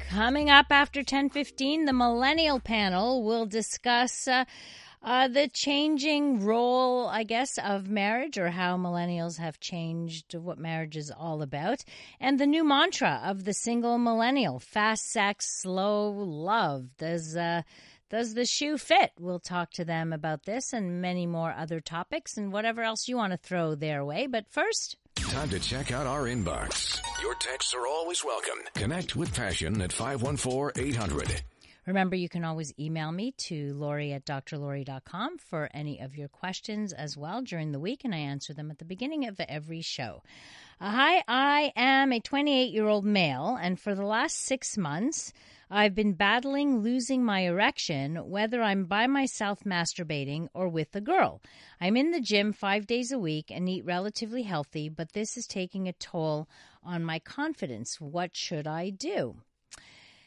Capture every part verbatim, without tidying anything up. Coming up after ten fifteen, the Millennial Panel will discuss uh, uh, the changing role, I guess, of marriage, or how millennials have changed what marriage is all about, and the new mantra of the single millennial, fast sex, slow love. There's a... Uh, Does the shoe fit? We'll talk to them about this and many more other topics and whatever else you want to throw their way. But first, time to check out our inbox. Your texts are always welcome. Connect with Passion at five one four eight hundred. Remember, you can always email me to Laurie at D R Laurie dot com for any of your questions as well during the week, and I answer them at the beginning of every show. Uh, hi, I am a twenty-eight-year-old male, and for the last six months, I've been battling losing my erection, whether I'm by myself masturbating or with a girl. I'm in the gym five days a week and eat relatively healthy, but this is taking a toll on my confidence. What should I do?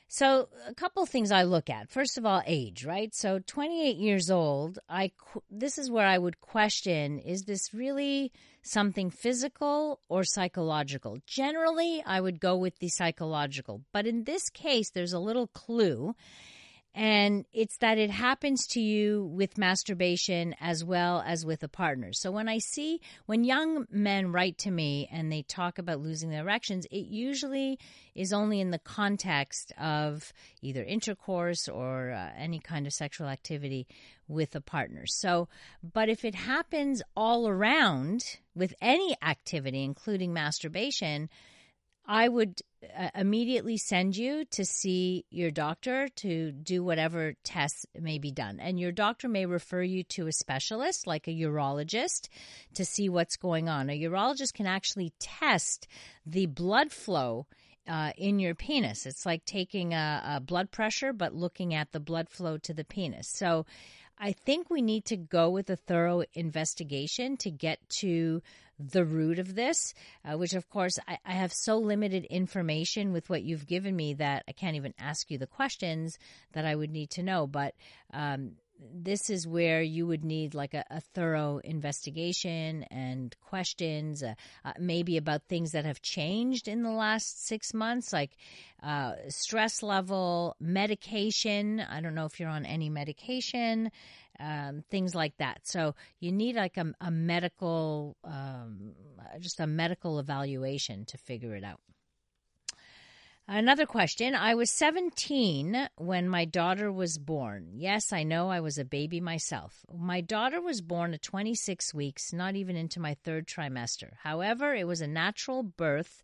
So a couple things I look at. First of all, age, right? So twenty-eight years old, I this is where I would question, is this really something physical or psychological? Generally, I would go with the psychological. But in this case, there's a little clue, and it's that it happens to you with masturbation as well as with a partner. So when I see, when young men write to me and they talk about losing their erections, it usually is only in the context of either intercourse or uh, any kind of sexual activity with a partner. So, but if it happens all around with any activity, including masturbation, I would uh, immediately send you to see your doctor to do whatever tests may be done. And your doctor may refer you to a specialist, like a urologist, to see what's going on. A urologist can actually test the blood flow uh, in your penis. It's like taking a, a blood pressure, but looking at the blood flow to the penis. So I think we need to go with a thorough investigation to get to the root of this, uh, which, of course, I, I have so limited information with what you've given me that I can't even ask you the questions that I would need to know. But um, this is where you would need like a, a thorough investigation and questions, uh, uh, maybe about things that have changed in the last six months, like uh, stress level, medication. I don't know if you're on any medication. Um, things like that. So you need like a, a medical, um, just a medical evaluation to figure it out. Another question. I was seventeen when my daughter was born. Yes, I know I was a baby myself. My daughter was born at twenty-six weeks, not even into my third trimester. However, it was a natural birth.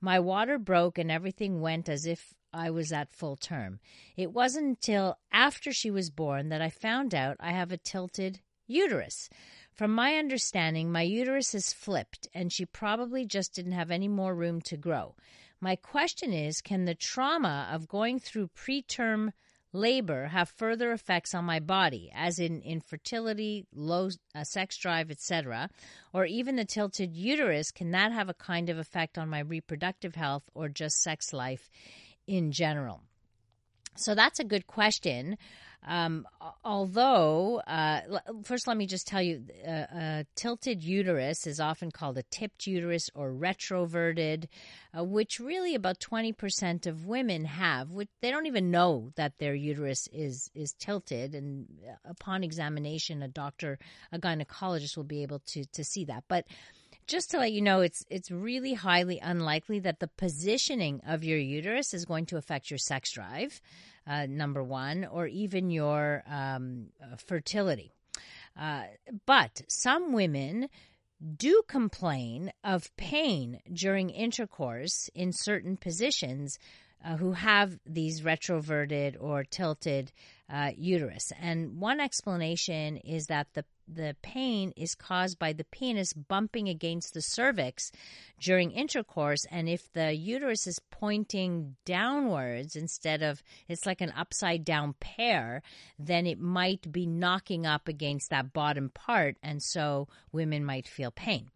My water broke and everything went as if I was at full term. It wasn't until after she was born that I found out I have a tilted uterus. From my understanding, my uterus is flipped, and she probably just didn't have any more room to grow. My question is, can the trauma of going through preterm labor have further effects on my body, as in infertility, low uh, sex drive, et cetera, or even the tilted uterus? Can that have a kind of effect on my reproductive health or just sex life in general? So that's a good question. Um, although, uh, first let me just tell you, uh, a tilted uterus is often called a tipped uterus or retroverted, uh, which really about twenty percent of women have, which they don't even know that their uterus is, is tilted. And upon examination, a doctor, a gynecologist will be able to, to see that. But just to let you know, it's it's really highly unlikely that the positioning of your uterus is going to affect your sex drive, uh, number one, or even your um, fertility. Uh, but some women do complain of pain during intercourse in certain positions, uh, who have these retroverted or tilted uh, uterus. And one explanation is that the the pain is caused by the penis bumping against the cervix during intercourse. And if the uterus is pointing downwards instead of, it's like an upside down pear, then it might be knocking up against that bottom part. And so women might feel pain.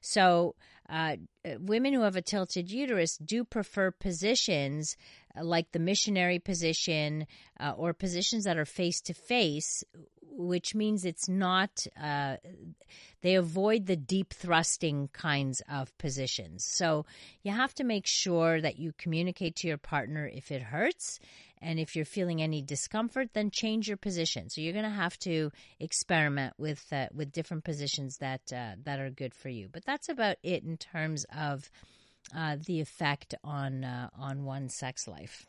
So uh, women who have a tilted uterus do prefer positions like the missionary position uh, or positions that are face-to-face, which means it's not uh, – they avoid the deep thrusting kinds of positions. So you have to make sure that you communicate to your partner if it hurts, and if you're feeling any discomfort, then change your position. So you're going to have to experiment with uh, with different positions that uh, that are good for you. But that's about it in terms of uh, the effect on uh, on one's sex life.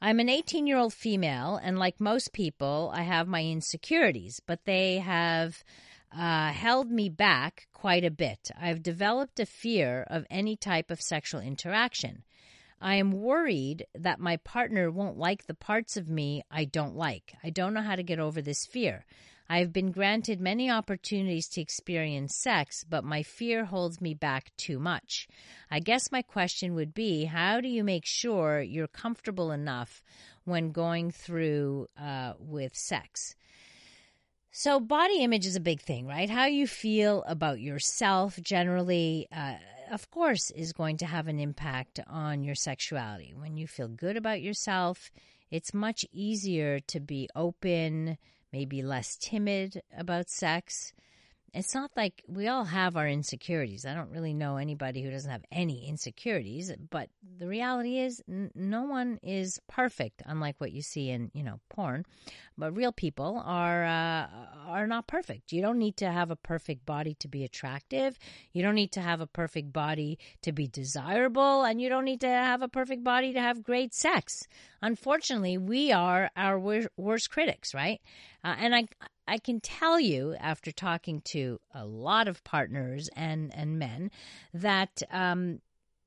I'm an eighteen-year-old female, and like most people, I have my insecurities, but they have uh, held me back quite a bit. I've developed a fear of any type of sexual interaction. I am worried that my partner won't like the parts of me I don't like. I don't know how to get over this fear. I have been granted many opportunities to experience sex, but my fear holds me back too much. I guess my question would be, how do you make sure you're comfortable enough when going through uh, with sex? So body image is a big thing, right? How you feel about yourself generally, uh, of course, is going to have an impact on your sexuality. When you feel good about yourself, it's much easier to be open, maybe less timid about sex. It's not like we all have our insecurities. I don't really know anybody who doesn't have any insecurities, but the reality is n- no one is perfect, unlike what you see in, you know, porn. But real people are uh, are not perfect. You don't need to have a perfect body to be attractive. You don't need to have a perfect body to be desirable, and you don't need to have a perfect body to have great sex. Unfortunately, we are our wor- worst critics, right? Uh, and I I can tell you, after talking to a lot of partners and, and men, that um,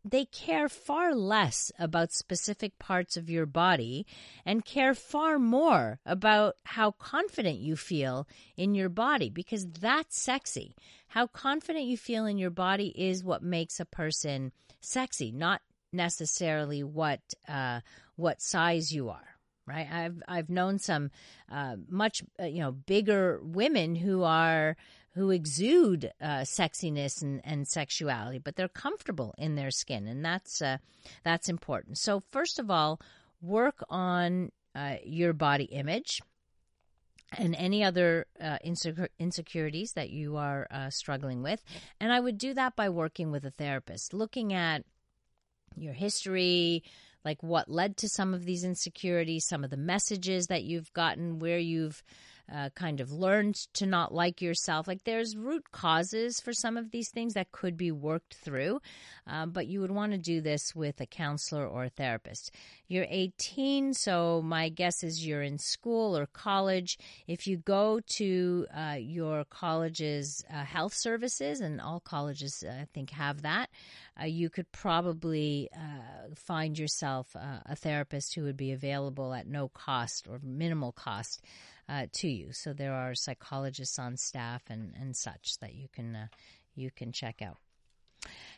they care far less about specific parts of your body and care far more about how confident you feel in your body, because that's sexy. How confident you feel in your body is what makes a person sexy, not necessarily what uh, what size you are. Right, I've I've known some uh, much uh, you know bigger women who are who exude uh, sexiness and, and sexuality, but they're comfortable in their skin, and that's uh, that's important. So first of all, work on uh, your body image and any other uh, insecur- insecurities that you are uh, struggling with, and I would do that by working with a therapist, looking at your history. Like what led to some of these insecurities, some of the messages that you've gotten, where you've uh, kind of learned to not like yourself. Like there's root causes for some of these things that could be worked through, um, but you would want to do this with a counselor or a therapist. You're eighteen, so my guess is you're in school or college. If you go to uh, your college's uh, health services, and all colleges, uh, I think, have that, uh, you could probably uh, find yourself Uh, a therapist who would be available at no cost or minimal cost uh, to you. So there are psychologists on staff and, and such that you can uh, you can check out.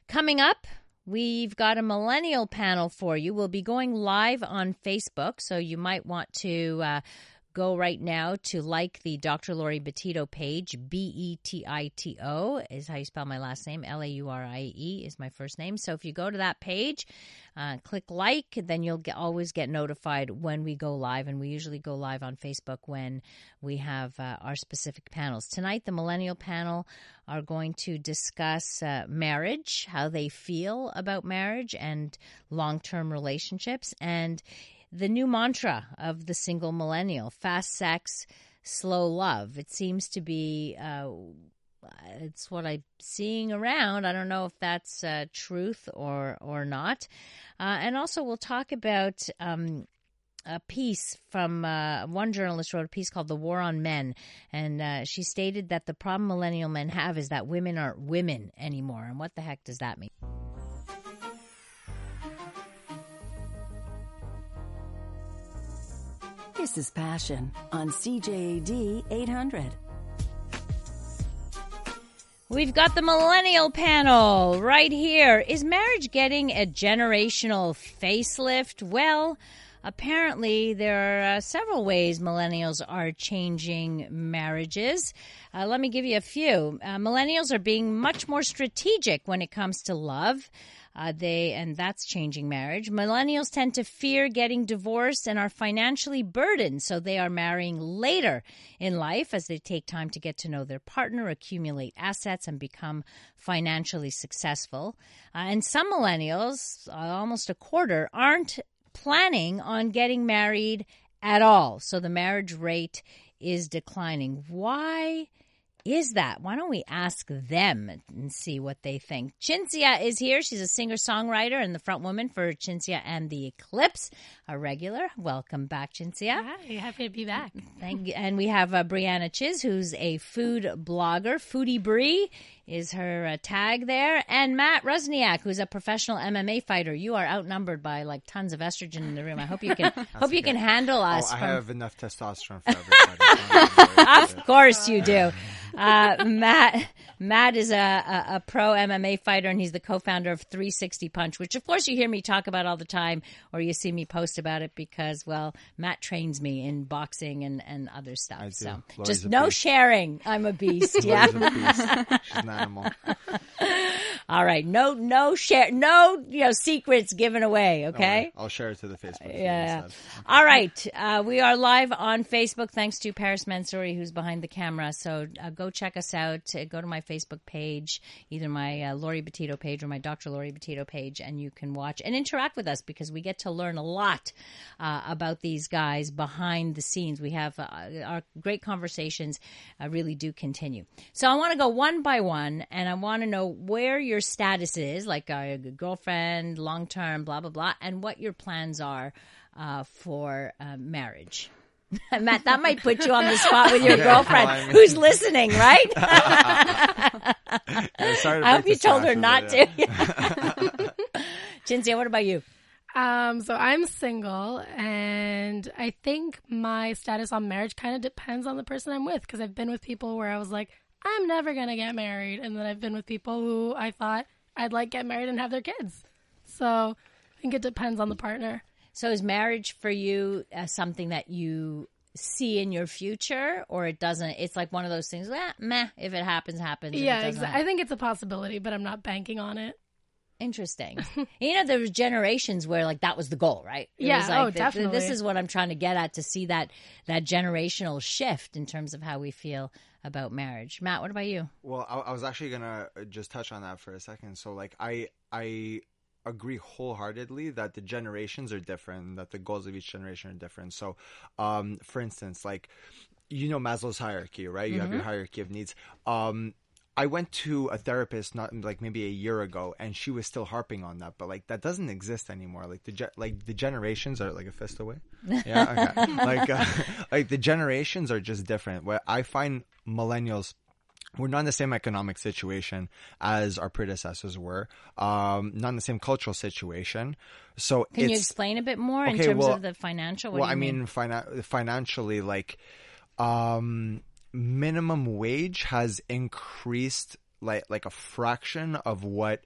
Coming up, we've got a millennial panel for you. We'll be going live on Facebook, so you might want to uh, go right now to like the Doctor Laurie Betito page. B E T I T O is how you spell my last name. L A U R I E is my first name. So if you go to that page, uh, click like, then you'll get, always get notified when we go live. And we usually go live on Facebook when we have uh, our specific panels. Tonight, the millennial panel are going to discuss uh, marriage, how they feel about marriage and long-term relationships, and the new mantra of the single millennial, fast sex, slow love. It seems to be, uh, it's what I'm seeing around. I don't know if that's uh, truth or, or not. Uh, and also we'll talk about um, a piece from, uh, one journalist wrote a piece called The War on Men. And uh, she stated that the problem millennial men have is that women aren't women anymore. And what the heck does that mean? Focus is Passion on C J A D eight hundred. We've got the millennial panel right here. Is marriage getting a generational facelift? Well, apparently there are several ways millennials are changing marriages. Uh, let me give you a few. Uh, millennials are being much more strategic when it comes to love. Uh, they and that's changing marriage. Millennials tend to fear getting divorced and are financially burdened, so they are marrying later in life as they take time to get to know their partner, accumulate assets, and become financially successful. Uh, and some millennials, uh, almost a quarter, aren't planning on getting married at all, so the marriage rate is declining. Why is that? Why don't we ask them and see what they think? Cinzia is here. She's a singer-songwriter and the front woman for Cinzia and the Eclipse, a regular. Welcome back, Cinzia. Hi, happy to be back. Thank you. And we have uh, Brianna Chiz, who's a food blogger. Foodie Brie is her uh, tag there. And Matt Rozniak, who's a professional M M A fighter. You are outnumbered by like tons of estrogen in the room. I hope you can hope you good. can handle us. Oh, I from... have enough testosterone for everybody. Of course you do. Uh, Matt Matt is a, a, a pro M M A fighter, and he's the co-founder of three sixty punch, which, of course, you hear me talk about all the time, or you see me post about it because, well, Matt trains me in boxing and, and other stuff. I do. So Laurie's just no beast. sharing. I'm a beast. Yeah. Laurie's a beast. She's an animal. All right. No, no share. No, you know, secrets given away. Okay. I'll share it to the Facebook. Uh, yeah. Okay. All right. Uh, we are live on Facebook. Thanks to Paris Mansouri, who's behind the camera. So uh, go check us out. Uh, go to my Facebook page, either my uh, Laurie Betito page or my Doctor Laurie Betito page, and you can watch and interact with us because we get to learn a lot uh, about these guys behind the scenes. We have uh, our great conversations uh, really do continue. So I want to go one by one, and I want to know where you're your status is, like a girlfriend, long-term, blah, blah, blah, and what your plans are uh, for uh, marriage. Matt, that might put you on the spot with your okay, girlfriend well, I mean... who's listening, right? yeah, sorry to I hope you told her not to. Cinzia, what about you? Um, so I'm single, and I think my status on marriage kind of depends on the person I'm with, because I've been with people where I was like, I'm never going to get married. And then I've been with people who I thought I'd like get married and have their kids. So I think it depends on the partner. So is marriage for you uh, something that you see in your future, or it doesn't? It's like one of those things, ah, meh, if it happens, happens. Yeah, it exactly. I think it's a possibility, but I'm not banking on it. Interesting. You know, there was generations where like that was the goal, right? It yeah, was like, oh, th- definitely. Th- this is what I'm trying to get at, to see that that generational shift in terms of how we feel about marriage. Matt, what about you? Well, I, I was actually going to just touch on that for a second. So like I I agree wholeheartedly that the generations are different, that the goals of each generation are different. So um, for instance, like, you know, Maslow's hierarchy, right? You mm-hmm. have your hierarchy of needs. Um I went to a therapist not like maybe a year ago, and she was still harping on that, but like that doesn't exist anymore. Like the ge- like the generations are like a fist away. Yeah, okay. like uh, like the generations are just different. What I find millennials, we're not in the same economic situation as our predecessors were. Um, not in the same cultural situation. So can it's, you explain a bit more okay, in terms well, of the financial? What well, do you I mean, mean fina- financially, like. Um, Minimum wage has increased like like a fraction of what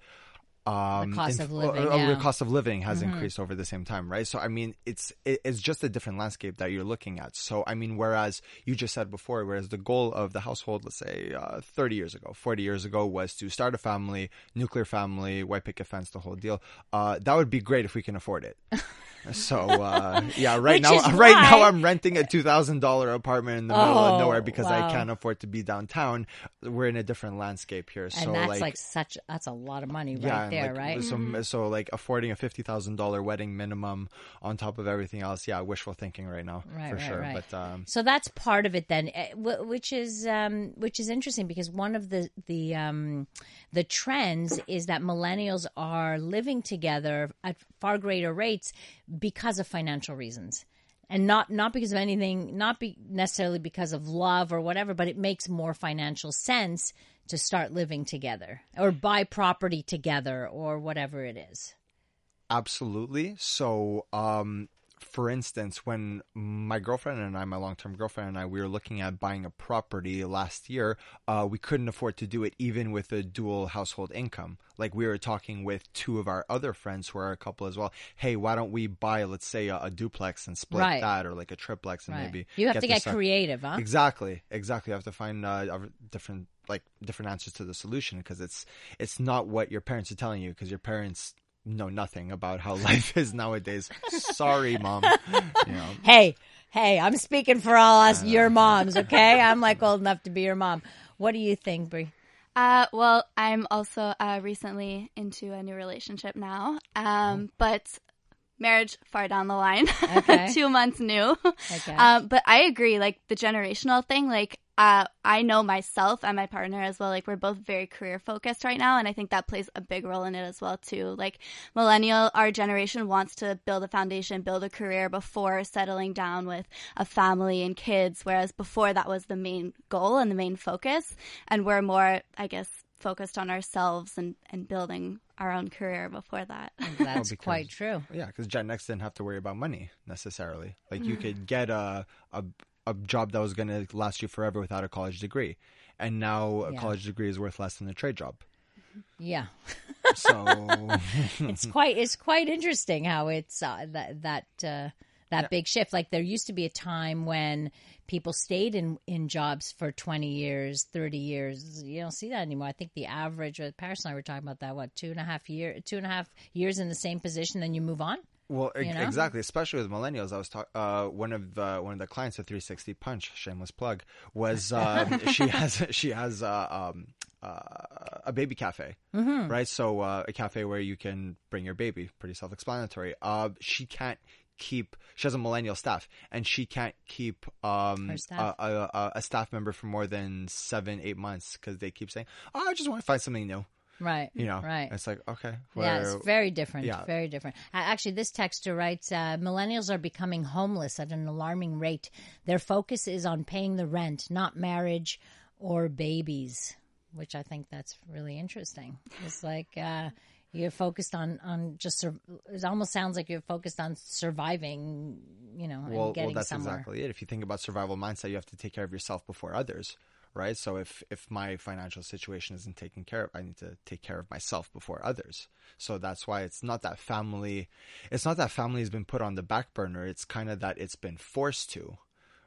um, the cost of living, inf- yeah. the cost of living has mm-hmm. increased over the same time, right? So I mean, it's it, it's just a different landscape that you're looking at. So I mean, whereas you just said before, whereas the goal of the household, let's say uh, thirty years ago, forty years ago, was to start a family, nuclear family, white picket fence, the whole deal. Uh, that would be great if we can afford it. So, uh, yeah, right now, right why... now I'm renting a two thousand dollars apartment in the oh, middle of nowhere because wow. I can't afford to be downtown. We're in a different landscape here. And so that's like, like such, that's a lot of money right yeah, there, like, right? So, mm-hmm. so like affording a fifty thousand dollars wedding minimum on top of everything else. Yeah. Wishful thinking right now right, for right, sure. Right. But, um, so that's part of it then, which is, um, which is interesting because one of the, the, um, the trends is that millennials are living together at far greater rates because of financial reasons, and not, not because of anything, not be necessarily because of love or whatever, but it makes more financial sense to start living together or buy property together or whatever it is. Absolutely. So, um, for instance, when my girlfriend and I, my long-term girlfriend and I, we were looking at buying a property last year, uh, we couldn't afford to do it even with a dual household income. Like, we were talking with two of our other friends who are a couple as well. Hey, why don't we buy, let's say, a, a duplex and split right. that, or like a triplex, and right. maybe you have get to get creative, huh? Exactly, exactly. You have to find uh, different like different answers to the solution, because it's it's not what your parents are telling you, because your parents know nothing about how life is nowadays. Sorry, mom. You know. Hey, hey, I'm speaking for all us, your moms, okay? I'm like old enough to be your mom. What do you think, Brie? Uh, well, I'm also uh, recently into a new relationship now, um, oh. but marriage far down the line. Okay. Two months new. Okay. Um, but I agree, like the generational thing, like Uh, I know myself and my partner as well, like we're both very career focused right now, and I think that plays a big role in it as well too. Like millennial, our generation wants to build a foundation, build a career before settling down with a family and kids, whereas before that was the main goal and the main focus, and we're more, I guess, focused on ourselves and, and building our own career before that. That's well, because, quite true. Yeah, because Gen X didn't have to worry about money necessarily. Like you could get a a a job that was going to last you forever without a college degree. And now a yeah. college degree is worth less than a trade job. Yeah. So it's quite, it's quite interesting how it's uh, that, that, uh, that yeah. big shift. Like there used to be a time when people stayed in, in jobs for twenty years, thirty years. You don't see that anymore. I think the average, Paris and I were talking about that, what, two and a half year, two and a half years in the same position, then you move on. Well, you know? Exactly, especially with millennials. I was talking. Uh, one of the one of the clients of three sixty Punch, shameless plug, was uh, she has she has uh, um, uh, a baby cafe, mm-hmm. right? So uh, a cafe where you can bring your baby. Pretty self-explanatory. Uh, she can't keep. She has a millennial staff, and she can't keep um, staff. A, a, a staff member for more than seven, eight months because they keep saying, "Oh, I just want to find something new." Right. You know, right. It's like, okay. Yeah, it's very different. Yeah. Very different. Actually, this texter writes, uh, millennials are becoming homeless at an alarming rate. Their focus is on paying the rent, not marriage or babies, which I think that's really interesting. It's like uh, you're focused on, on just sur- – it almost sounds like you're focused on surviving, you know, well, and getting well, that's somewhere. Exactly it. If you think about survival mindset, you have to take care of yourself before others. Right. So if, if my financial situation isn't taken care of, I need to take care of myself before others. So that's why it's not that family, it's not that family has been put on the back burner. It's kind of that it's been forced to,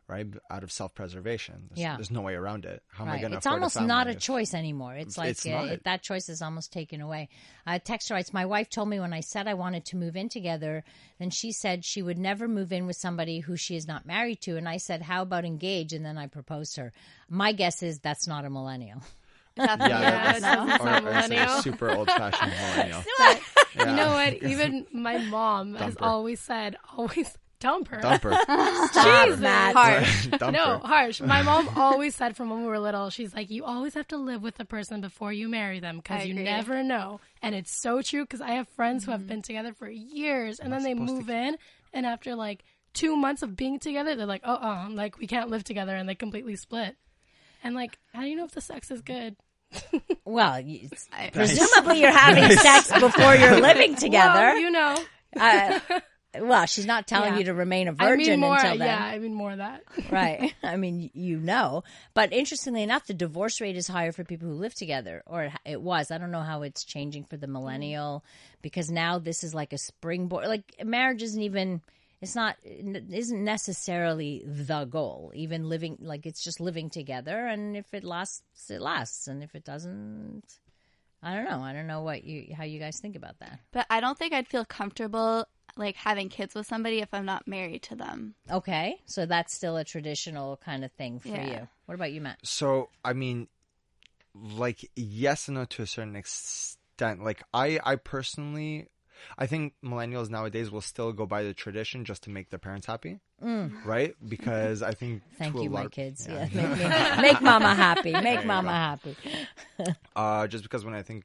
right? Out of self-preservation. There's, yeah. there's no way around it. How right. am I going to afford a family? It's almost not a choice anymore. It's like it's uh, it, that choice is almost taken away. Uh, Texter writes, my wife told me when I said I wanted to move in together, then she said she would never move in with somebody who she is not married to. And I said, how about engage? And then I proposed her. My guess is that's not a millennial. Yeah, yeah, that's not a millennial. A super old-fashioned millennial. But, yeah. You know what? Even my mom Dumper. has always said, always... Dump her. Dump her. Jesus. Harsh. Dump no, her. harsh. My mom always said from when we were little, she's like, you always have to live with a person before you marry them because you agree. never know. And it's so true because I have friends mm-hmm. who have been together for years and I'm then they move to... in and after like two months of being together, they're like, uh-uh, like we can't live together, and they completely split. And like, how do you know if the sex is good? Well, you, nice. presumably you're having nice. sex before you're living together. Well, you know. Uh, Well, she's not telling yeah. you to remain a virgin I mean more, until then. Yeah, I mean more of that. Right. I mean, you know. But interestingly enough, the divorce rate is higher for people who live together, or it was. I don't know how it's changing for the millennial, because now this is like a springboard. Like marriage isn't even, it's not, it isn't necessarily the goal. Even living, like it's just living together. And if it lasts, it lasts. And if it doesn't... I don't know. I don't know what you how you guys think about that. But I don't think I'd feel comfortable like having kids with somebody if I'm not married to them. Okay. So that's still a traditional kind of thing for yeah. you. What about you, Matt? So, I mean, like yes and no to a certain extent. Like I, I personally I think millennials nowadays will still go by the tradition just to make their parents happy. Mm. Right? Because I think thank you, my of, kids. Yeah. Yeah. Make, make, make mama happy. Make mama happy. uh, just because when I think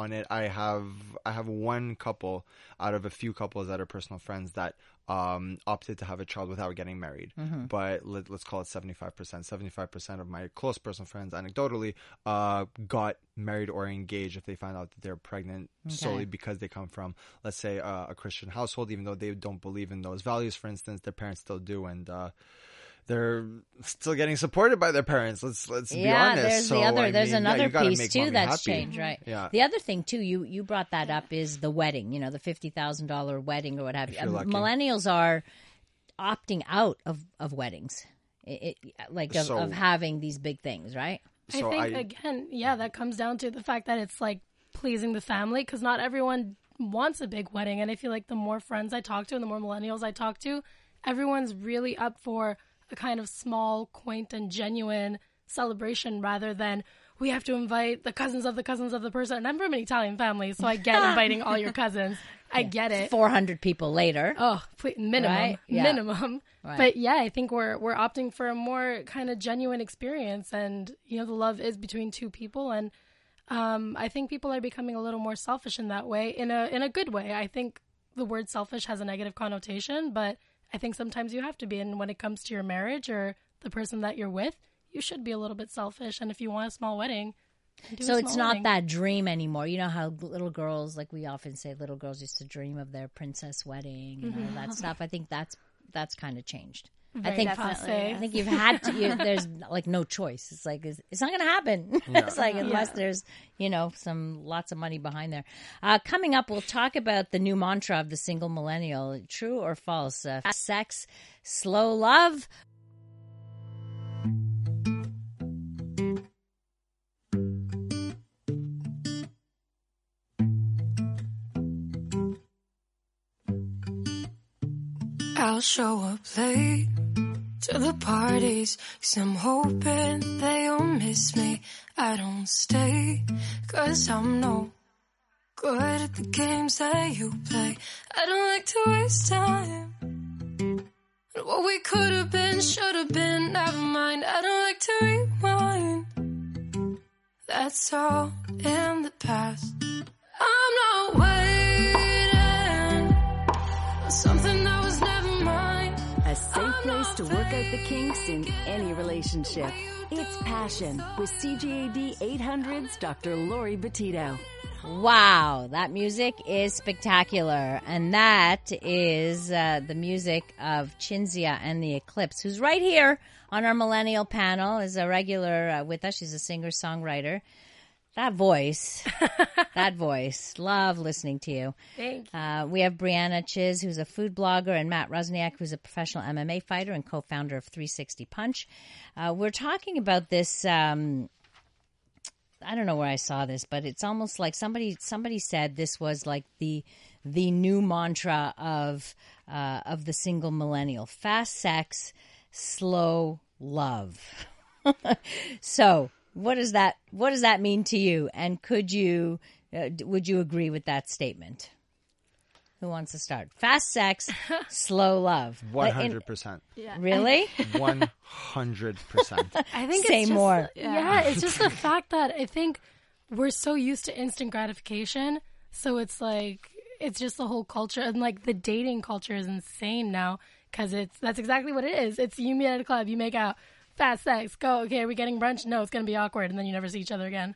on it. I have I have one couple out of a few couples that are personal friends that um, opted to have a child without getting married. Mm-hmm. But let, let's call it seventy-five percent. seventy-five percent of my close personal friends, anecdotally, uh, got married or engaged if they found out that they're pregnant, okay, solely because they come from, let's say, uh, a Christian household. Even though they don't believe in those values, for instance, their parents still do, and uh, they're still getting supported by their parents. Let's let's yeah, be honest. There's so, the other, I there's mean, another yeah, piece too that's happy. Changed, right? Yeah. The other thing too, you you brought that up, is the wedding. You know, the fifty thousand dollar wedding or what have you. Millennials are opting out of of weddings, it, it, like of, so, of having these big things, right? So I think I, again, yeah, that comes down to the fact that it's like pleasing the family, because not everyone wants a big wedding, and I feel like the more friends I talk to and the more millennials I talk to, everyone's really up for a kind of small, quaint, and genuine celebration rather than we have to invite the cousins of the cousins of the person. And I'm from an Italian family, so I get inviting all your cousins. I yeah. get it. four hundred people later. Oh, minimum. Right? Yeah. Minimum. Right. But yeah, I think we're we're opting for a more kind of genuine experience. And, you know, the love is between two people. And um, I think people are becoming a little more selfish in that way, in a in a good way. I think the word selfish has a negative connotation, but I think sometimes you have to be, and when it comes to your marriage or the person that you're with, you should be a little bit selfish. And if you want a small wedding, do so a small it's not wedding. That dream anymore. You know how little girls, like we often say, little girls used to dream of their princess wedding and mm-hmm. all that stuff. I think that's that's kind of changed. Very I think I think you've had to. You, there's like no choice. It's like it's, it's not going to happen. Yeah. It's like unless yeah. there's you know some lots of money behind there. Uh, coming up, we'll talk about the new mantra of the single millennial: true or false? Uh, fast sex, slow love. I'll show up late to the parties, 'cause I'm hoping they don't miss me. I don't stay, 'cause I'm no good at the games that you play. I don't like to waste time. And what we could have been, should have been, never mind. I don't like to rewind. That's all in the past. I'm not waiting for something that was never. A safe place to work out the kinks in any relationship. It's Passion with C J A D eight hundred's Doctor Laurie Betito. Wow, that music is spectacular. And that is uh, the music of Cinzia and the Eclipse, who's right here on our millennial panel, is a regular uh, with us. She's a singer-songwriter. That voice, that voice. Love listening to you. Thank you. Uh, we have Brianna Chiz, who's a food blogger, and Matt Rozniak, who's a professional M M A fighter and co-founder of three sixty Punch. Uh, we're talking about this. Um, I don't know where I saw this, but it's almost like somebody somebody said this was like the the new mantra of uh, of the single millennial: fast sex, slow love. So. What does that What does that mean to you? And could you, uh, would you agree with that statement? Who wants to start? Fast sex, slow love. One hundred percent. Really? One hundred percent. I think. Say it's just, more. Yeah. yeah, it's just the fact that I think we're so used to instant gratification, so it's like it's just the whole culture, and like the dating culture is insane now because it's that's exactly what it is. It's you meet at a club, you make out. Fast sex, go, okay, are we getting brunch? No, it's going to be awkward, and then you never see each other again.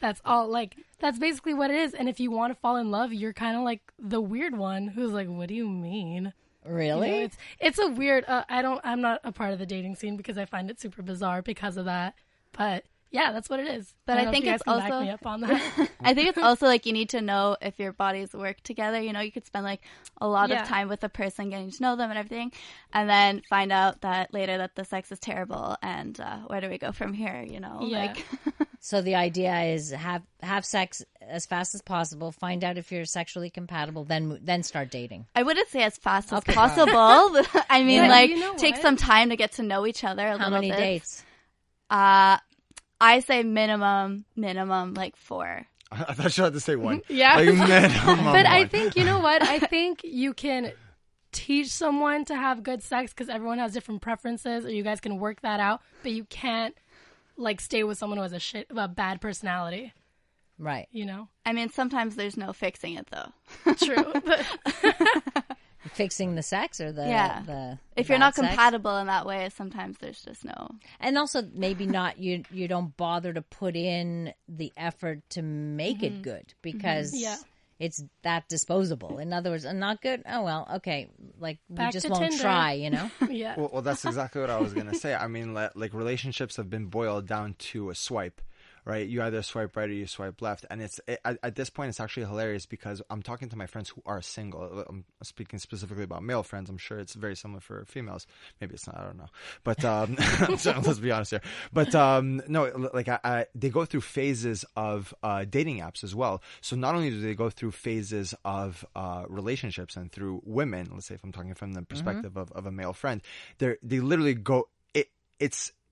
That's all, like, that's basically what it is, and if you want to fall in love, you're kind of like the weird one who's like, what do you mean? Really? You know, it's, it's a weird, uh, I don't, I'm not a part of the dating scene because I find it super bizarre because of that, but yeah, that's what it is. But I, I think it's also, back me up on that. I think it's also like you need to know if your bodies work together. You know, you could spend like a lot yeah. of time with a person, getting to know them and everything, and then find out that later that the sex is terrible and uh, where do we go from here? You know, yeah. like. So the idea is have have sex as fast as possible. Find out if you're sexually compatible. Then then start dating. I wouldn't say as fast okay. as possible. I mean, yeah, like you know take some time to get to know each other. A How little many bit. dates? Uh. I say minimum, minimum, like four. I thought you had to say one. Yeah. Like minimum but I one. think, you know what? I think you can teach someone to have good sex because everyone has different preferences or you guys can work that out. But you can't, like, stay with someone who has a, shit, a bad personality. Right. You know? I mean, sometimes there's no fixing it, though. True. Fixing the sex or the... Yeah. The if you're not compatible sex? In that way, sometimes there's just no... And also, maybe not, you you don't bother to put in the effort to make mm-hmm. it good because... Mm-hmm. Yeah. It's that disposable. In other words, I'm not good. Oh, well, okay. Like, Back we just won't Tinder. Try, you know? Yeah. Well, well, that's exactly what I was going to say. I mean, like, like, relationships have been boiled down to a swipe, right? You either swipe right or you swipe left. And it's it, at, at this point, it's actually hilarious because I'm talking to my friends who are single. I'm speaking specifically about male friends. I'm sure it's very similar for females. Maybe it's not. I don't know. But um, so let's be honest here. But um, no, like I, I, they go through phases of uh, dating apps as well. So not only do they go through phases of uh, relationships and through women, let's say if I'm talking from the perspective mm-hmm. of, of a male friend, they they literally go it, – it's –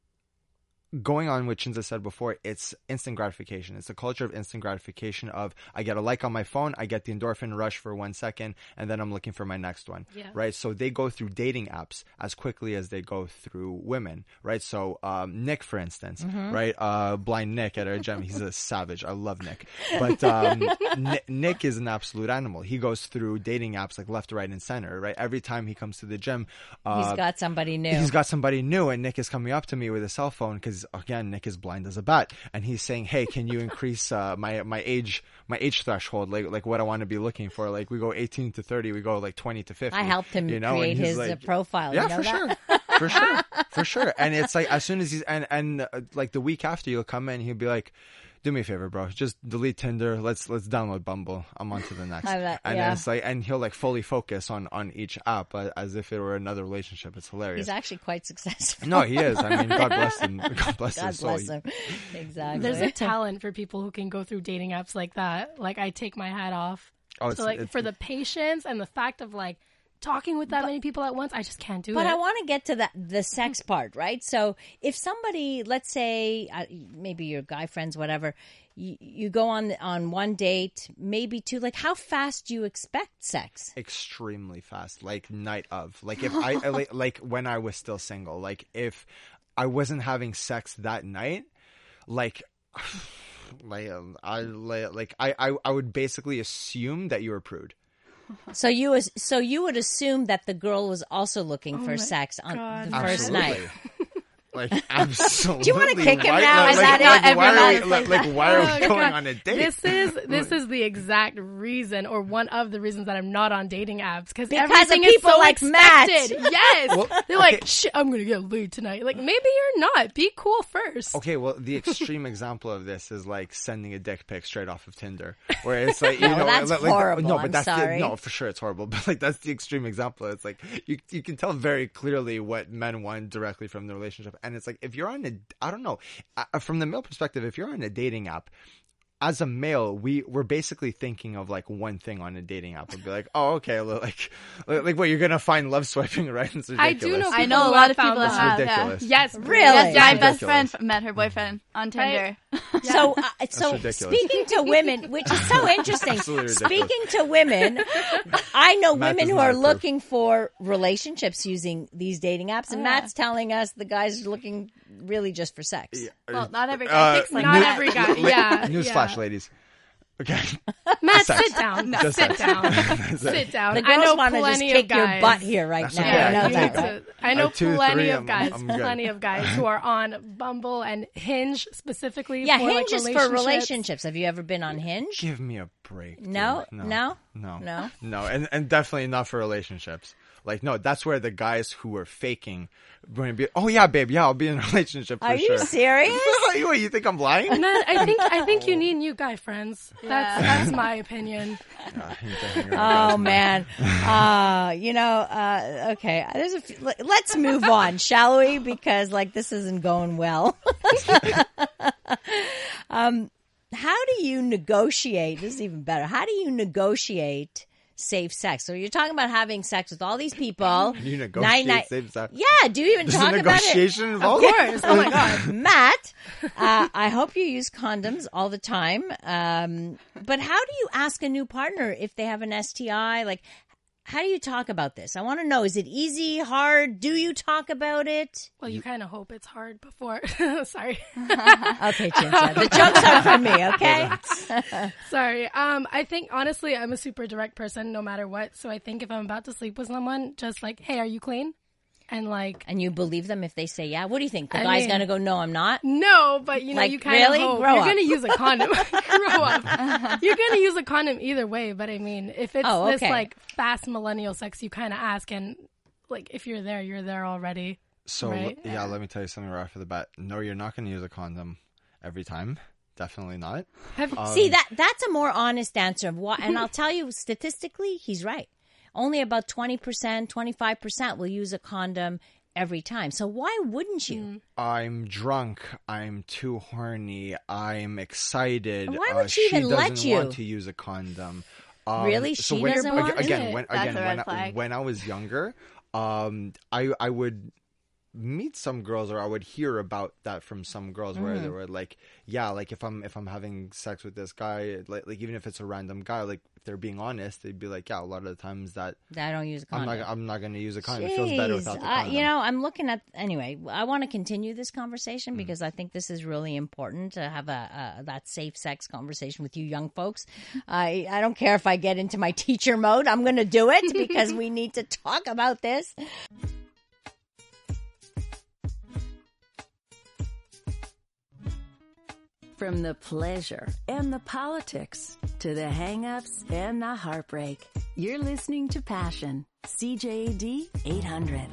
going on what Cinzia said before, it's instant gratification. It's a culture of instant gratification of I get a like on my phone, I get the endorphin rush for one second, and then I'm looking for my next one, yeah. right? So they go through dating apps as quickly as they go through women, right? So um, Nick, for instance, mm-hmm. right? Uh, blind Nick at our gym, he's a savage. I love Nick. But um, N- Nick is an absolute animal. He goes through dating apps like left, right, and center, right? Every time he comes to the gym. Uh, he's got somebody new. He's got somebody new, and Nick is coming up to me with a cell phone because again, Nick is blind as a bat, and he's saying, "Hey, can you increase uh, my my age my age threshold? Like like what I want to be looking for? Like we go eighteen to thirty, we go like twenty to fifty." I helped him you know? create his like, profile. Yeah, you know for that? sure, for sure, for sure. And it's like as soon as he's and and uh, like the week after, you'll come in, he'll be like, "Do me a favor, bro. Just delete Tinder. Let's let's download Bumble. I'm on to the next." I bet, and yeah. it's like, and he'll like fully focus on, on each app uh, as if it were another relationship. It's hilarious. He's actually quite successful. No, he is. I mean, God bless him. God bless God his soul. Bless him. Exactly. There's a talent for people who can go through dating apps like that. Like, I take my hat off. Oh, so like for the patience and the fact of like. Talking with that but, many people at once, I just can't do but it. But I want to get to the, the sex part, right? So if somebody, let's say, uh, maybe your guy friends, whatever, you, you go on on one date, maybe two. Like, how fast do you expect sex? Extremely fast, like night of. Like if I, like, like when I was still single. Like if I wasn't having sex that night, like. like I like I, I, I would basically assume that you were a prude. So you so you would assume that the girl was also looking oh for sex on God. The first absolutely. Night. Like, absolutely. Do you want to kick him why, now? Like, is like, that like, why are we, like, like, why are we oh, going God. On a date? This is this is the exact reason, or one of the reasons that I'm not on dating apps. Because everything of people is so like expected. Matt. Yes. Well, they're okay. like, shit, I'm going to get laid tonight. Like, maybe you're not. Be cool first. Okay, well, the extreme example of this is like sending a dick pic straight off of Tinder. Where it's like, you no, know. That's like, horrible. Like, no, but I'm that's sorry. The, no, for sure it's horrible. But like, that's the extreme example. It's like, you, you can tell very clearly what men want directly from the relationship. And it's like, if you're on a, I don't know, from the male perspective, if you're on a dating app, as a male, we, we're basically thinking of like one thing on a dating app. We'd be like, oh, okay, like, like, like what, you're going to find love swiping, right? It's ridiculous. I do know, I know a lot of people that have. It's ridiculous. Yeah. Yes, really. Yes, yeah, my best friend met her boyfriend on Tinder. Right? Yeah. So, uh, so speaking to women, which is so interesting, speaking to women, I know Matt women who are approve. Looking for relationships using these dating apps. And oh, Matt's yeah. telling us the guys are looking really just for sex. Yeah. Well, not every guy uh, thinks like Not that. Every guy, yeah. Newsflash. Yeah. Ladies, okay. Matt, sit down. No, sit down. Sit down. The girls want to just kick your butt here right That's now. Yeah, I know, that, right? To, I know uh, two, plenty three, of guys, I'm, I'm plenty of guys who are on Bumble and Hinge specifically. Yeah, for, Hinge like, is relationships. for relationships. Have you ever been on Hinge? Give me a break. No, no, no, no, no, no, and and definitely not for relationships. Like, no, that's where the guys who are faking going to be, oh, yeah, babe, yeah, I'll be in a relationship for sure. Are you sure. serious? What, you think I'm lying? Matt, I think I think you need new guy friends. Yeah. That's that's my opinion. Yeah, oh, man. uh, you know, uh, okay, there's a few, let's move on, shall we? Because, like, this isn't going well. um, how do you negotiate? This is even better. How do you negotiate safe sex? So you're talking about having sex with all these people. You negotiate night, night. Safe sex. Yeah. Do you even There's talk a negotiation about it? Involved? Of course. Oh my God, Matt. Uh, I hope you use condoms all the time. Um, but how do you ask a new partner if they have an S T I? Like, How do you talk about this? I want to know, is it easy, hard? Do you talk about it? Well, you, you kind of hope it's hard before. Sorry. Okay, Cinzia. The jokes are for me, okay? Sorry. Um, I think, honestly, I'm a super direct person no matter what. So I think if I'm about to sleep with someone, just like, hey, are you clean? And like, and you believe them if they say yeah? What do you think? The I guy's mean, gonna go, no, I'm not? No, but you know, like, you kind of really? hope. Grow you're up. gonna use a condom. Grow up. You're gonna use a condom either way, but I mean, if it's oh, okay. this like fast millennial sex, you kind of ask, and like if you're there, you're there already. So right? yeah, yeah, let me tell you something right off the bat. No, you're not gonna use a condom every time. Definitely not. Um, See that that's a more honest answer of what, and I'll tell you statistically, he's right. Only about twenty percent, twenty-five percent will use a condom every time. So why wouldn't you? I'm drunk. I'm too horny. I'm excited. Why would uh, she even she let you? She doesn't want to use a condom. Um, really? She so when, doesn't again, want again, when, again, when, I, when I was younger, um, I, I would meet some girls, or I would hear about that from some girls, mm-hmm. where they were like, yeah, like if I'm if I'm having sex with this guy, like, like even if it's a random guy, like if they're being honest, they'd be like, yeah, a lot of the times that I don't use a condom. I'm not, I'm not going to use a condom. Jeez. It feels better without the condom. Uh, you know, I'm looking at, anyway, I want to continue this conversation mm-hmm. because I think this is really important to have a, a that safe sex conversation with you young folks. I, I don't care if I get into my teacher mode. I'm going to do it because we need to talk about this. From the pleasure and the politics to the hang-ups and the heartbreak, you're listening to Passion, C J A D eight hundred.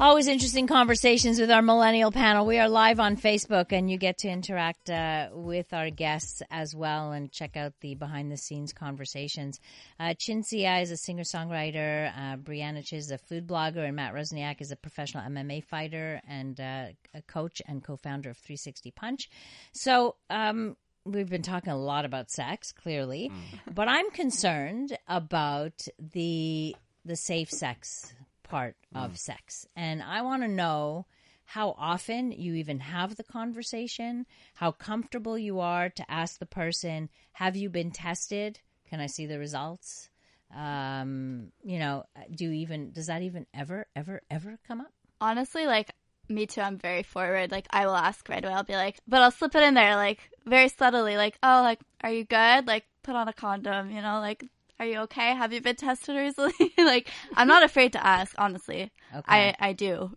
Always interesting conversations with our millennial panel. We are live on Facebook, and you get to interact uh, with our guests as well and check out the behind-the-scenes conversations. Uh, Cinzia is a singer-songwriter. Uh, Brianna Chiz is a food blogger, and Matt Rozniak is a professional M M A fighter and uh, a coach and co-founder of three sixty Punch. So um, we've been talking a lot about sex, clearly, mm. but I'm concerned about the the safe sex part of mm. sex. And I want to know how often you even have the conversation, how comfortable you are to ask the person, have you been tested? Can I see the results? Um, you know, do you even, does that even ever, ever, ever come up? Honestly, like, me too, I'm very forward. Like, I will ask right away. I'll be like, but I'll slip it in there, like, very subtly, like, oh, like, are you good? Like, put on a condom, you know, like, are you okay? Have you been tested recently? Like, I'm not afraid to ask, honestly. Okay. I, I do.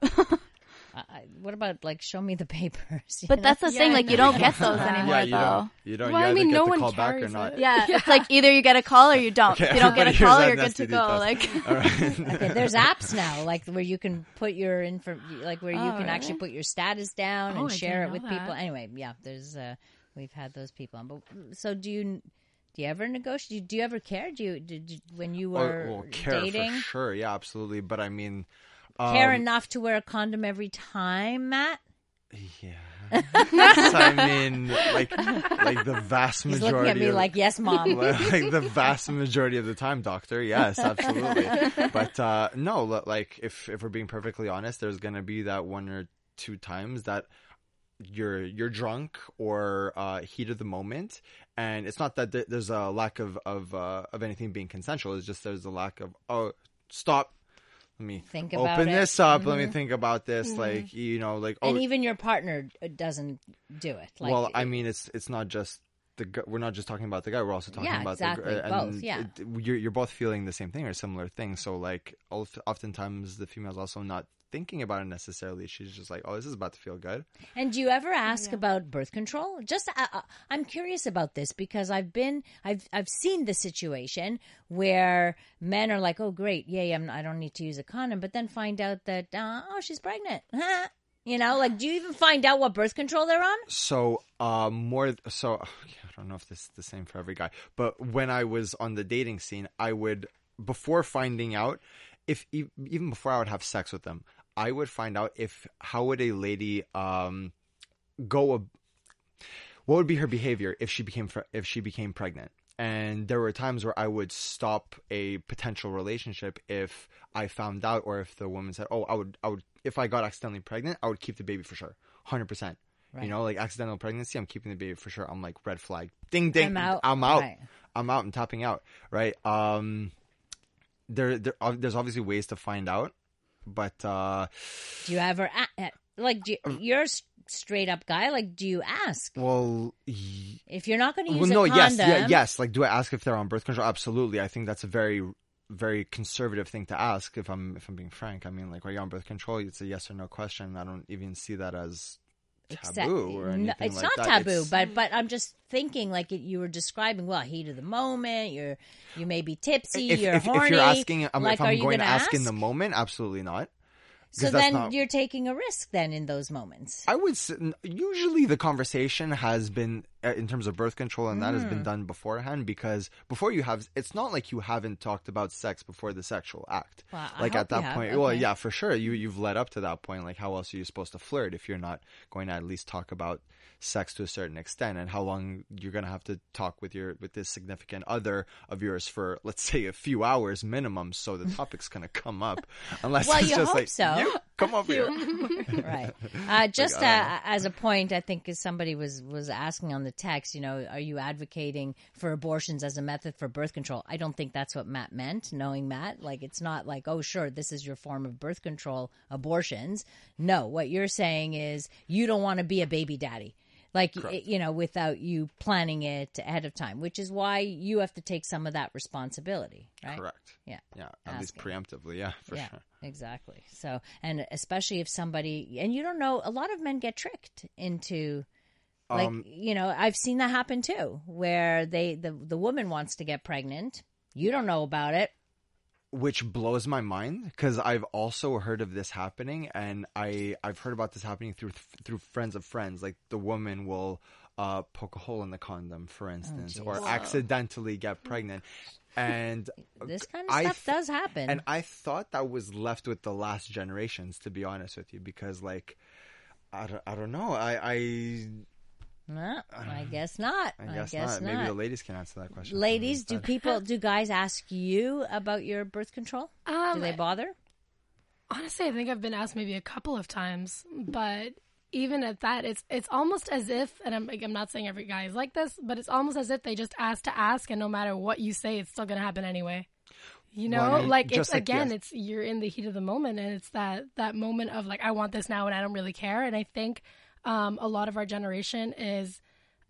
uh, what about, like, show me the papers? But know? that's the yeah, thing. Like, you don't get those anymore, yeah, you though. Don't, you don't. Well, you I mean, no one call back or not. Yeah, yeah, it's like either you get a call or you don't. Okay, if you don't get a call, you're good to go. Like, okay, there's apps now, like, where you can put your info, like, where oh, you can really? actually put your status down oh, and I share it with that. people. Anyway, yeah, there's uh, we've had those people. But so do you? Do you ever negotiate? Do you ever care? Do you, did you when you were well, care dating? For sure, yeah, absolutely. But I mean, um, care enough to wear a condom every time, Matt? Yeah. I mean, like, like the vast majority. He's looking at me of, like, yes, mom. Like the vast majority of the time, doctor. Yes, absolutely. But uh, no, like if if we're being perfectly honest, there's gonna be that one or two times that you're you're drunk or uh, heat of the moment. And it's not that th- there's a lack of of, uh, of anything being consensual. It's just there's a lack of, oh, stop. Let me think about open it. this up. Mm-hmm. Let me think about this. Mm-hmm. Like, you know, like. Oh. And even your partner doesn't do it. Like, well, I mean, it's it's not just the gu- we're not just talking about the guy. We're also talking yeah, about exactly. the girl. Both, yeah. It, you're, you're both feeling the same thing or similar thing. So, like, oftentimes the female's also not thinking about it necessarily. She's just like, oh, this is about to feel good. And do you ever ask yeah. about birth control? Just uh, I'm curious about this because I've been I've I've seen the situation where men are like, oh great, yay, I'm, I don't need to use a condom, but then find out that uh, oh, she's pregnant. You know, like, do you even find out what birth control they're on? So uh, more so I don't know if this is the same for every guy, but when I was on the dating scene, I would, before finding out, if even before I would have sex with them, I would find out if how would a lady um, go ab- what would be her behavior if she became fr- if she became pregnant. And there were times where I would stop a potential relationship if I found out, or if the woman said, "Oh, I would I would if I got accidentally pregnant, I would keep the baby for sure, one hundred percent." Right. You know, like accidental pregnancy, I'm keeping the baby for sure. I'm like, red flag, ding ding, I'm out, I'm out, right. I'm out and tapping out, right? Um, there, there there's obviously ways to find out, but uh, do you ever like do you, you're a straight up guy? Like, do you ask? Well, y- if you're not going to use well, no, a condom, yes, yeah, yes. Like, do I ask if they're on birth control? Absolutely. I think that's a very very conservative thing to ask. If I'm if I'm being frank, I mean, like, are you on birth control? It's a yes or no question. I don't even see that as taboo or anything. No, it's like not that. taboo, it's... but but I'm just thinking, like you were describing, well, heat of the moment. You're you may be tipsy. If, you're if, horny. If you're asking, um, like, if I'm going to ask, ask in the moment, absolutely not. So then not... you're taking a risk. Then in those moments, I would say, usually the conversation has been in terms of birth control, and mm. that has been done beforehand, because before you have, it's not like you haven't talked about sex before the sexual act. Well, like at that point, okay. well, yeah, for sure, you you've led up to that point. Like, how else are you supposed to flirt if you're not going to at least talk about sex to a certain extent, and how long you're going to have to talk with your with this significant other of yours for, let's say, a few hours minimum, so the topic's going to come up, unless well, it's you just hope like so. you come over here, right? Uh, just like, uh, as a point, I think is somebody was was asking on the text, you know, are you advocating for abortions as a method for birth control? I don't think that's what Matt meant, knowing Matt. Like, it's not like, oh, sure, this is your form of birth control, abortions. No, what you're saying is you don't want to be a baby daddy. Like, Correct. you know, without you planning it ahead of time, which is why you have to take some of that responsibility, right? Correct. Yeah. Yeah. At Asking. least preemptively. Yeah, for yeah, sure. Exactly. So, and especially if somebody, and you don't know, a lot of men get tricked into... Like, um, you know, I've seen that happen too, where they the, the woman wants to get pregnant. You don't know about it. Which blows my mind, because I've also heard of this happening, and I, I've heard about this happening through through friends of friends. Like, the woman will uh, poke a hole in the condom, for instance, oh, or Whoa. accidentally get pregnant. And this kind of I stuff th- does happen. And I thought that was left with the last generations, to be honest with you, because, like, I don't, I don't know. I... I No, I guess not. I guess, I guess not. not. Maybe the ladies can answer that question. Ladies, do people, do guys ask you about your birth control? Um, do they bother? Honestly, I think I've been asked maybe a couple of times, but even at that, it's it's almost as if, and I'm, I'm not saying every guy is like this, but it's almost as if they just ask to ask, and no matter what you say, it's still going to happen anyway. You know, well, I mean, like, it's like, again, yes. it's you're in the heat of the moment, and it's that, that moment of, like, I want this now, and I don't really care, and I think... Um, a lot of our generation is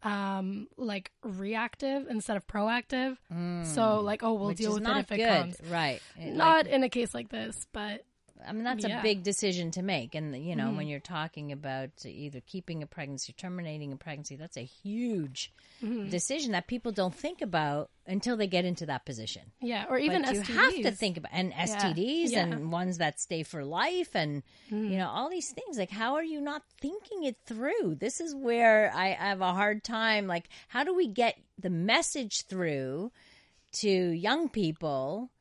um, like reactive instead of proactive. Mm. So like, oh, we'll Which deal with it if good. it comes. Right. It, not like, in a case like this, but. I mean, that's yeah. a big decision to make. And, you know, mm. when you're talking about either keeping a pregnancy, terminating a pregnancy, that's a huge mm-hmm. decision that people don't think about until they get into that position. Yeah. Or even but S T Ds. You have to think about and S T Ds yeah. Yeah. and ones that stay for life and, mm. you know, all these things. Like, how are you not thinking it through? This is where I have a hard time. Like, how do we get the message through to young people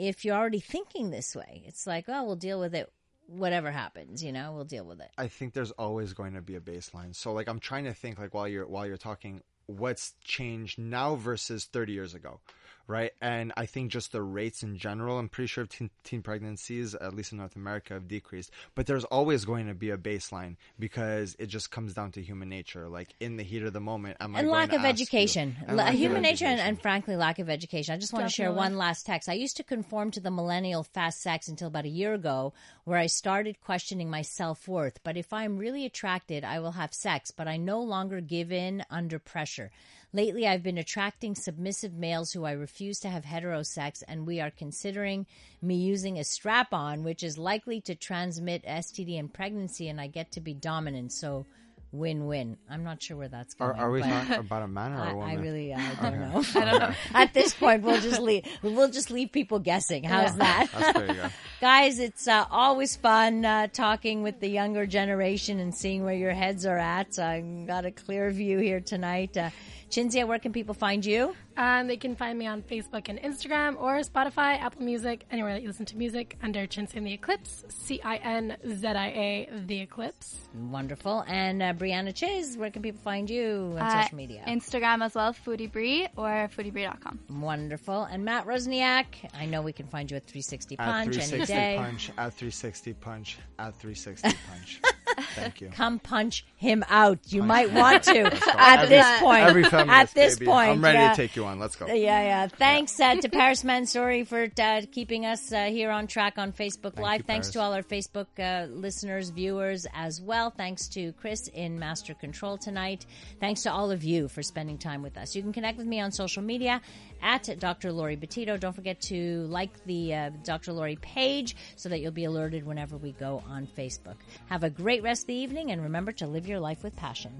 if you're already thinking this way? It's like, oh, we'll deal with it. Whatever happens, you know, we'll deal with it. I think there's always going to be a baseline. So, like, I'm trying to think, like, while you're while you're talking, what's changed now versus thirty years ago, right? And I think just the rates in general, I'm pretty sure teen, teen pregnancies, at least in North America, have decreased. But there's always going to be a baseline, because it just comes down to human nature. Like, in the heat of the moment, am I and going lack to of ask education, you, and La- lack human of nature, education. And, and frankly, lack of education. I just want Definitely. to share one last text. I used to conform to the millennial fast sex until about a year ago, where I started questioning my self-worth. But if I'm really attracted, I will have sex. But I no longer give in under pressure. Lately, I've been attracting submissive males who I refuse to have heterosex, and we are considering me using a strap-on, which is likely to transmit S T D and pregnancy, and I get to be dominant. So, win-win. I'm not sure where that's going. Are, are we not about a man or a woman? I, I really, I don't okay. know. I don't know. At this point, we'll just leave. We'll just leave people guessing. How's yeah. that, that's pretty good. Guys? It's uh, always fun uh, talking with the younger generation and seeing where your heads are at. So I got a clear view here tonight. Uh, Cinzia, where can people find you? Um, they can find me on Facebook and Instagram, or Spotify, Apple Music, anywhere that you listen to music, under Cinzia and the Eclipse, C I N Z I A, The Eclipse. Wonderful. And uh, Brianna Chiz, where can people find you on uh, social media? Instagram as well, foodie brie or foodie brie dot com. Wonderful. And Matt Rozniak, I know we can find you at three sixty punch at three sixty any day. Punch, at three sixty punch, at three sixty punch. Thank you. Come punch him out. You punch might want to at every, this point. Every feminist, at this baby. point, I'm ready yeah. to take you on. Let's go. Yeah, yeah. Thanks yeah. Uh, to Paris Mansouri for uh, keeping us uh, here on track on Facebook Thank Live. You, Thanks Paris. to all our Facebook uh, listeners, viewers as well. Thanks to Chris in Master Control tonight. Thanks to all of you for spending time with us. You can connect with me on social media at Doctor Laurie Betito. Don't forget to like the uh, Doctor Laurie page so that you'll be alerted whenever we go on Facebook. Have a great rest of the evening, and remember to live your life with passion.